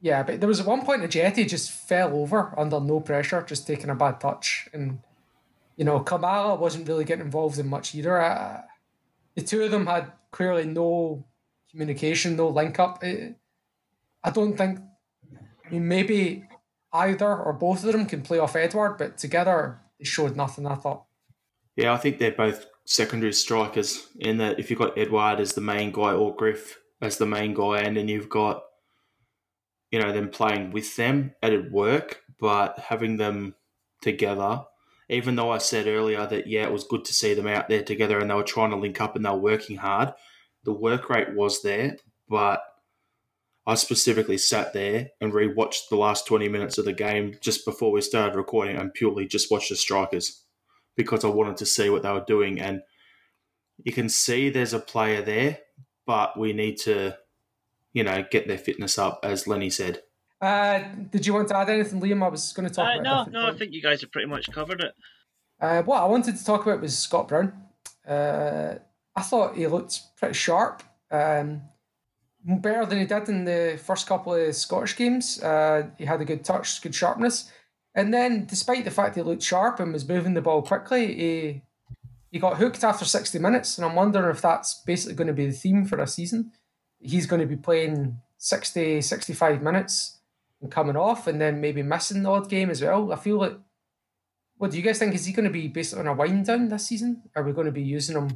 Yeah, but there was at one point Ajeti just fell over under no pressure, just taking a bad touch. And, you know, Kamala wasn't really getting involved in much either. The two of them had clearly no communication, no link-up. I don't think... I mean, maybe either or both of them can play off Edward, but together they showed nothing, I thought. Yeah, I think they're both secondary strikers, in that if you've got Edward as the main guy or Griff as the main guy, and then you've got, you know, them playing with them, it'd work, but having them together, even though I said earlier that, yeah, it was good to see them out there together and they were trying to link up and they were working hard, the work rate was there, but I specifically sat there and rewatched the last 20 minutes of the game just before we started recording and purely just watched the strikers, because I wanted to see what they were doing. And you can see there's a player there, but we need to, you know, get their fitness up, as Lenny said. Did you want to add anything, Liam? I was going to talk about... No, I think you guys have pretty much covered it. What I wanted to talk about was Scott Brown. I thought he looked pretty sharp, better than he did in the first couple of Scottish games. He had a good touch, good sharpness. And then, despite the fact he looked sharp and was moving the ball quickly, he got hooked after 60 minutes, and I'm wondering if that's basically going to be the theme for a season. He's going to be playing 60, 65 minutes and coming off, and then maybe missing the odd game as well. I feel like... What do you guys think? Is he going to be basically on a wind-down this season? Are we going to be using him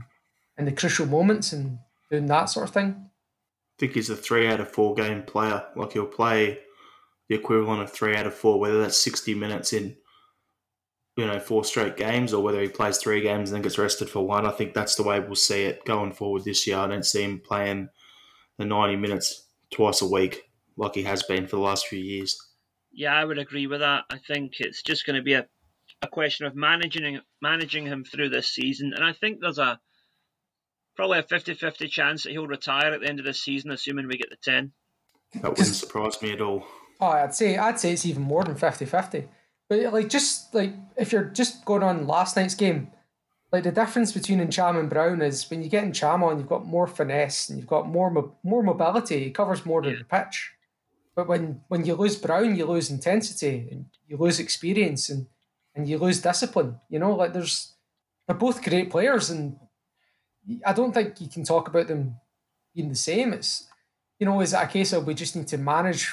in the crucial moments and doing that sort of thing? I think he's a 3 out of 4 game player. Like, he'll play... the equivalent of 3 out of 4, whether that's 60 minutes in, you know, 4 straight games, or whether he plays 3 games and then gets rested for 1. I think that's the way we'll see it going forward this year. I don't see him playing the 90 minutes twice a week like he has been for the last few years. Yeah, I would agree with that. I think it's just going to be a question of managing him through this season. And I think there's probably a 50-50 chance that he'll retire at the end of the season, assuming we get the 10. That wouldn't surprise me at all. Oh, I'd say it's even more than 50-50. But if you're just going on last night's game, like the difference between Ntcham and Brown is when you get Ntcham on, you've got more finesse and you've got more mobility. He covers more than the pitch. But when you lose Brown, you lose intensity and you lose experience and you lose discipline. You know, like they're both great players, and I don't think you can talk about them being the same. It's, you know, is it a case of we just need to manage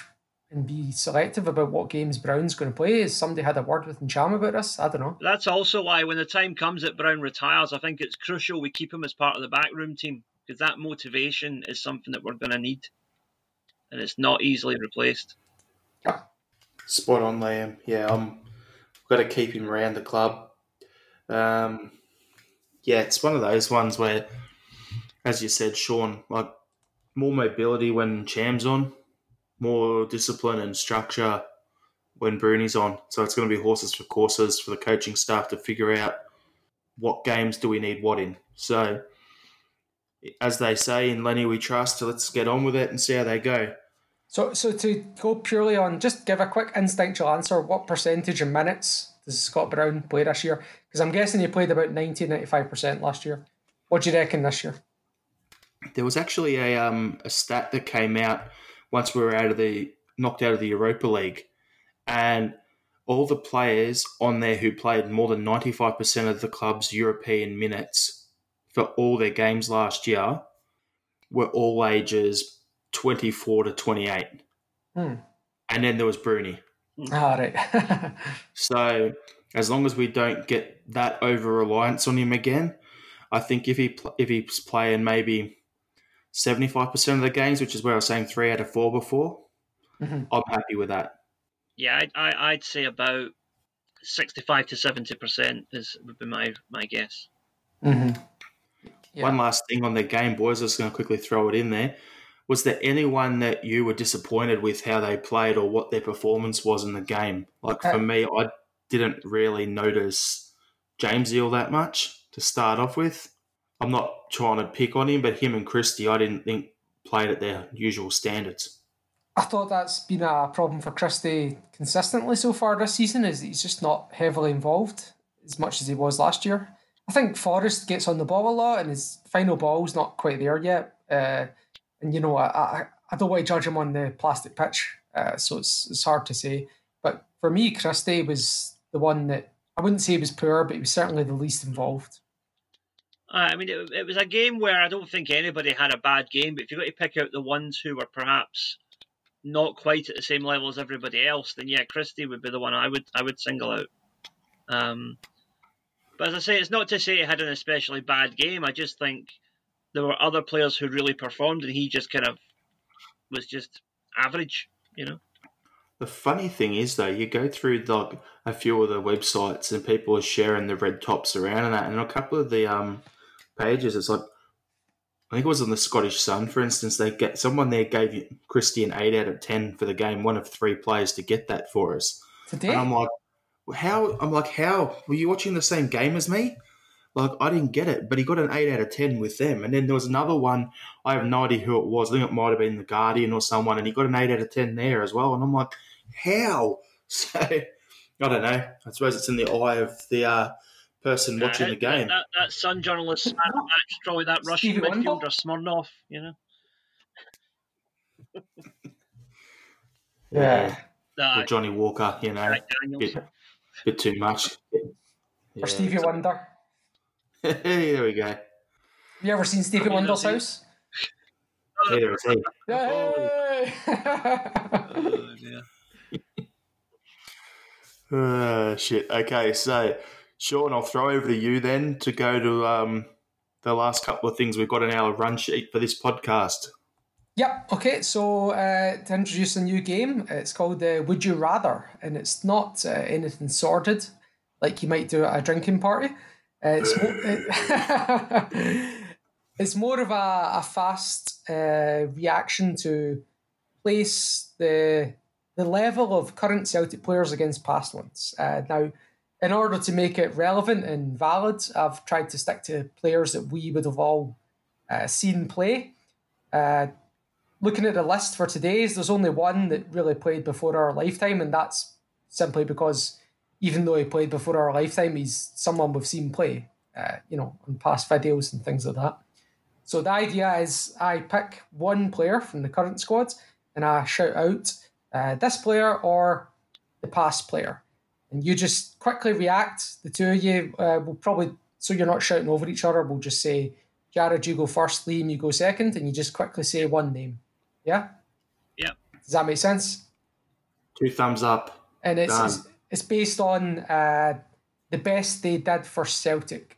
and be selective about what games Brown's going to play? Has somebody had a word with Ntcham about this? I don't know. That's also why when the time comes that Brown retires, I think it's crucial we keep him as part of the backroom team, because that motivation is something that we're going to need, and it's not easily replaced. Yeah. Spot on, Liam. Yeah, I've got to keep him around the club. Yeah, it's one of those ones where as you said, Sean, like more mobility when Cham's on, more discipline and structure when Bruni's on. So it's going to be horses for courses for the coaching staff to figure out what games do we need what in. So as they say, in Lenny we trust, so let's get on with it and see how they go. So to go purely on, just give a quick instinctual answer, what percentage of minutes does Scott Brown play this year? Because I'm guessing he played about 90-95% last year. What do you reckon this year? There was actually a stat that came out once we were knocked out of the Europa League, and all the players on there who played more than 95% of the club's European minutes for all their games last year were all ages 24 to 28. Mm. And then there was Bruni. Oh, right. So as long as we don't get that over-reliance on him again, I think if he's playing maybe 75% of the games, which is where I was saying 3 out of 4 before, mm-hmm. I'm happy with that. Yeah, I'd say about 65 to 70% would be my guess. Mm-hmm. Yeah. One last thing on the game, boys, I was going to quickly throw it in there. Was there anyone that you were disappointed with how they played or what their performance was in the game? Like for me, I didn't really notice Jamesy all that much to start off with. I'm not trying to pick on him, but him and Christie, I didn't think played at their usual standards. I thought that's been a problem for Christie consistently so far this season, is that he's just not heavily involved as much as he was last year. I think Forrest gets on the ball a lot and his final ball's not quite there yet. And, you know, I don't want to judge him on the plastic pitch, so it's hard to say. But for me, Christie was the one that, I wouldn't say he was poor, but he was certainly the least involved. I mean, it was a game where I don't think anybody had a bad game, but if you've got to pick out the ones who were perhaps not quite at the same level as everybody else, then yeah, Christie would be the one I would single out. But as I say, it's not to say he had an especially bad game. I just think there were other players who really performed, and he just kind of was just average, you know. The funny thing is, though, you go through like a few of the websites and people are sharing the red tops around and that, and a couple of the pages, it's like, I think it was on the Scottish Sun, for instance, someone gave Christie an 8 out of 10 for the game, one of 3 players to get that for us. Today? And I'm like, how? Were you watching the same game as me? Like, I didn't get it, but he got an 8 out of 10 with them. And then there was another one, I have no idea who it was. I think it might have been The Guardian or someone, and he got an 8 out of 10 there as well. And I'm like, how? So, I don't know. I suppose it's in the eye of the person watching the game. That Sun journalist, that's probably that Russian midfielder Smirnov, you know. Yeah. Or Johnny Walker, you know. Bit too much. Yeah, or Stevie Wonder. There we go. Have you ever seen Stevie Wonder's house? Hey. Oh, dear. Shit. Okay, so Sean, I'll throw over to you then to go to the last couple of things we've got in our run sheet for this podcast. Yep. Okay. So to introduce a new game, it's called Would You Rather, and it's not anything sordid like you might do at a drinking party. It's more of a fast reaction to place the level of current Celtic players against past ones. Now, in order to make it relevant and valid, I've tried to stick to players that we would have all seen play. Looking at the list for today's, there's only one that really played before our lifetime, and that's simply because even though he played before our lifetime, he's someone we've seen play, you know, on past videos and things like that. So the idea is I pick one player from the current squad and I shout out this player or the past player. And you just quickly react. The two of you will probably, so you're not shouting over each other, we'll just say, Jared, you go first, Liam, you go second, and you just quickly say one name. Yeah? Yeah. Does that make sense? 2 thumbs up. And it's based on the best they did for Celtic.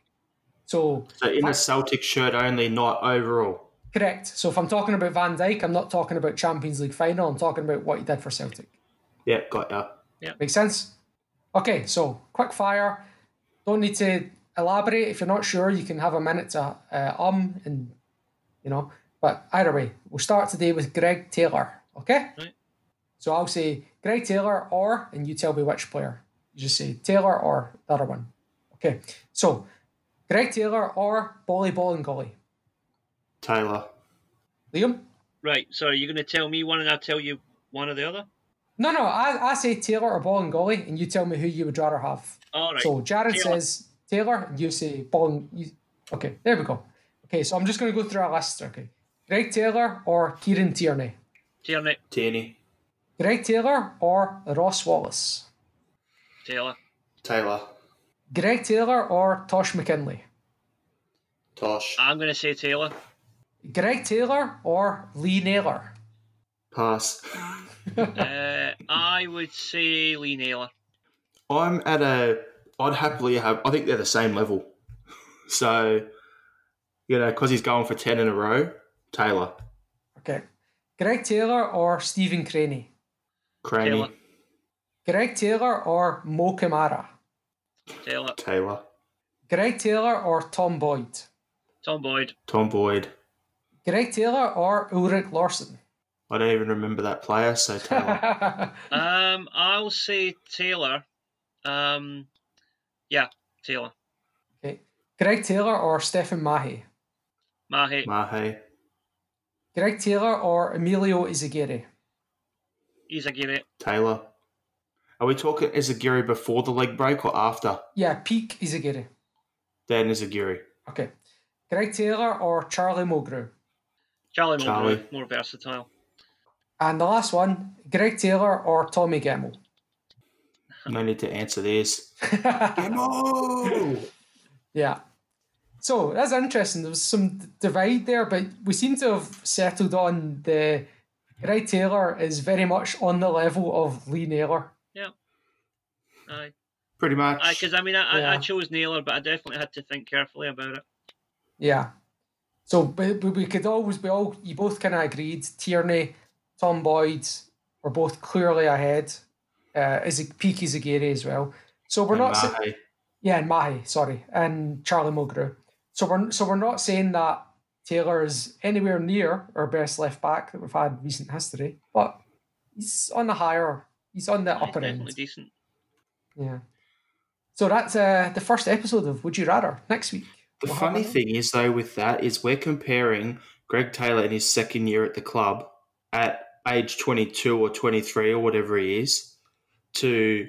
So in a Celtic shirt only, not overall. Correct. So if I'm talking about Van Dijk, I'm not talking about Champions League final. I'm talking about what he did for Celtic. Yeah, got ya. Yeah. Make sense? Okay, so quick fire. Don't need to elaborate. If you're not sure, you can have a minute to and you know. But either way, we'll start today with Greg Taylor, okay? Right. So I'll say Greg Taylor or, and you tell me which player. You just say Taylor or the other one. Okay, so Greg Taylor or Bolingoli? Taylor. Liam? Right, sorry, you're going to tell me one and I'll tell you one or the other? No, I say Taylor or Bolingoli and you tell me who you would rather have. All right. So Jared says Taylor and you say Bolingoli. Okay, there we go. Okay, so I'm just going to go through our list, okay? Greg Taylor or Kieran Tierney? Tierney. Greg Taylor or Ross Wallace? Taylor. Greg Taylor or Tosh McKinley? Tosh. I'm going to say Taylor. Greg Taylor or Lee Naylor? Pass. I would say Lee Naylor. I'd happily have... I think they're the same level. So, you know, because he's going for 10 in a row, Taylor. Okay. Greg Taylor or Stephen Craney? Craney. Taylor. Greg Taylor or Mo Kamara? Taylor. Greg Taylor or Tom Boyd? Tom Boyd. Greg Taylor or Ulrik Larsson? I don't even remember that player, so Taylor. I'll say Taylor. Yeah, Taylor. Okay. Greg Taylor or Stephen Mahe? Mahe. Greg Taylor or Emilio Izagirre? Izagirre. Taylor. Are we talking Izagirre before the leg break or after? Yeah, peak Izagirre. Then Izagirre. Okay. Greg Taylor or Charlie Mulgrew? Charlie. More versatile. And the last one, Greg Taylor or Tommy Gemmell? No need to answer these. Gemmell! Yeah. So that's interesting. There was some divide there, but we seem to have settled on the Greg Taylor is very much on the level of Lee Naylor. Yeah. Aye. Pretty much. Because I chose Naylor, but I definitely had to think carefully about it. Yeah. So but we could always be all, you both kind of agreed, Tierney, Tom Boyd were both clearly ahead. Peak Izagirre as well. So we're not... Mahe. Yeah, and Mahe, sorry. And Charlie Mulgrew. So we're not saying that Taylor is anywhere near our best left back that we've had in recent history, but he's on the upper end. Definitely decent. Yeah. So that's the first episode of Would You Rather. Next week. The funny thing is, though, with that is we're comparing Greg Taylor in his second year at the club at age 22 or 23 or whatever he is to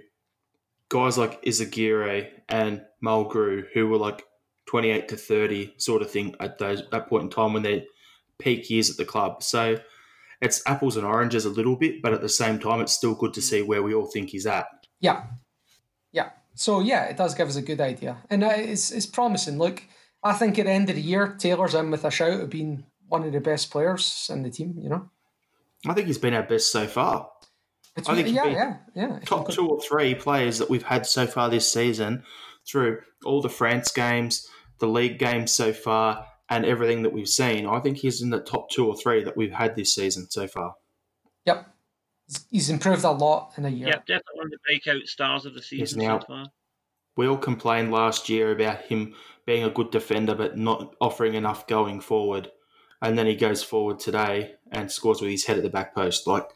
guys like Izagirre and Mulgrew who were like 28 to 30 sort of thing at that point in time when they peak years at the club. So it's apples and oranges a little bit, but at the same time, it's still good to see where we all think he's at. Yeah. So, yeah, it does give us a good idea. And it's promising. Look, I think at the end of the year, Taylor's in with a shout of being one of the best players in the team, you know? I think he's been our best so far. I think yeah. Top two or three players that we've had so far this season through all the France games, the league games so far, and everything that we've seen. I think he's in the top two or three that we've had this season so far. Yep. He's improved a lot in a year. Yep, definitely one of the breakout stars of the season so far. We all complained last year about him being a good defender but not offering enough going forward. And then he goes forward today and scores with his head at the back post. Like,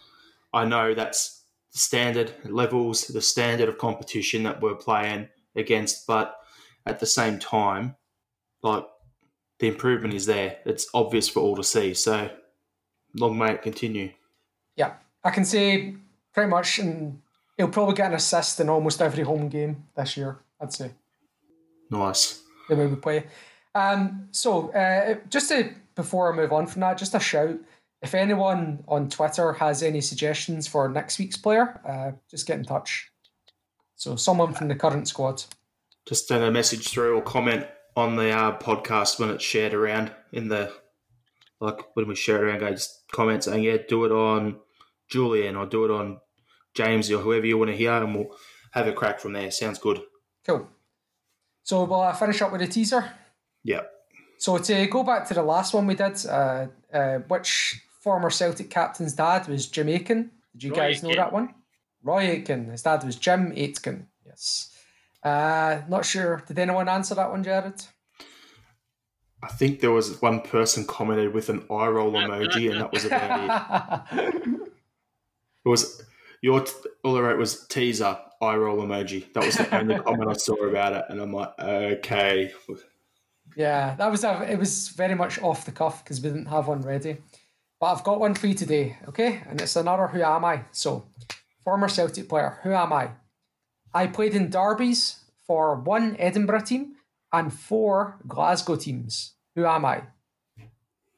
I know that's the standard levels, the standard of competition that we're playing against, but at the same time, like the improvement is there. It's obvious for all to see. So long may it continue. Yeah, I can say pretty much, and he'll probably get an assist in almost every home game this year, I'd say. Nice. The way we play. So just before I move on from that, just a shout. If anyone on Twitter has any suggestions for next week's player, just get in touch. So someone from the current squad. Just send a message through or comment on the podcast when it's shared around in the, like when we share it around, guys, comment saying, yeah, do it on Julian or do it on James or whoever you want to hear and we'll have a crack from there. Sounds good. Cool. So we'll finish up with a teaser. Yeah. So to go back to the last one we did, which... former Celtic captain's dad was Jim Aitken. Did you guys know that one? Roy Aitken. His dad was Jim Aitken. Yes. Not sure. Did anyone answer that one, Jared? I think there was one person commented with an eye roll emoji, and that was about it. It was all I wrote was teaser, eye roll emoji. That was the only comment I saw about it, and I'm like, okay. Yeah, it was very much off the cuff because we didn't have one ready. But I've got one for you today, okay? And it's another Who Am I? So, former Celtic player, who am I? I played in derbies for one Edinburgh team and four Glasgow teams. Who am I?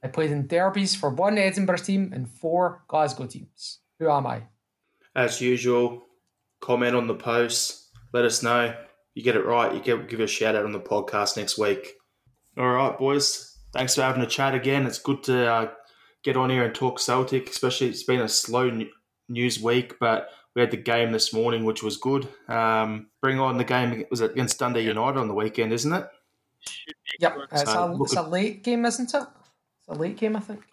I played in derbies for one Edinburgh team and four Glasgow teams. Who am I? As usual, comment on the post. Let us know. You get it right, you get give a shout out on the podcast next week. All right, boys. Thanks for having a chat again. It's good to get on here and talk Celtic, especially it's been a slow news week, but we had the game this morning, which was good. Bring on the game. Was it against Dundee United on the weekend, isn't it? Yep. It's a late game, isn't it? It's a late game, I think.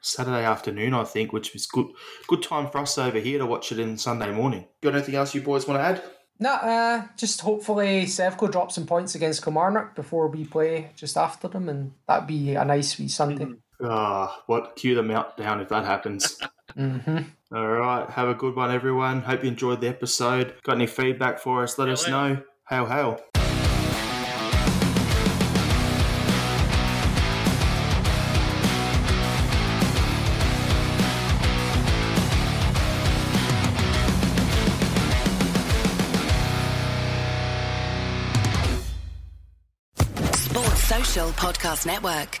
Saturday afternoon, I think, which was good. Good time for us over here to watch it in Sunday morning. Got anything else you boys want to add? No, just hopefully Sevco drops some points against Kilmarnock before we play just after them, and that'd be a nice wee Sunday. Cue the meltdown if that happens. Mm-hmm. All right, have a good one, everyone. Hope you enjoyed the episode. Got any feedback for us, let us know. Hail, hail. Podcast Network.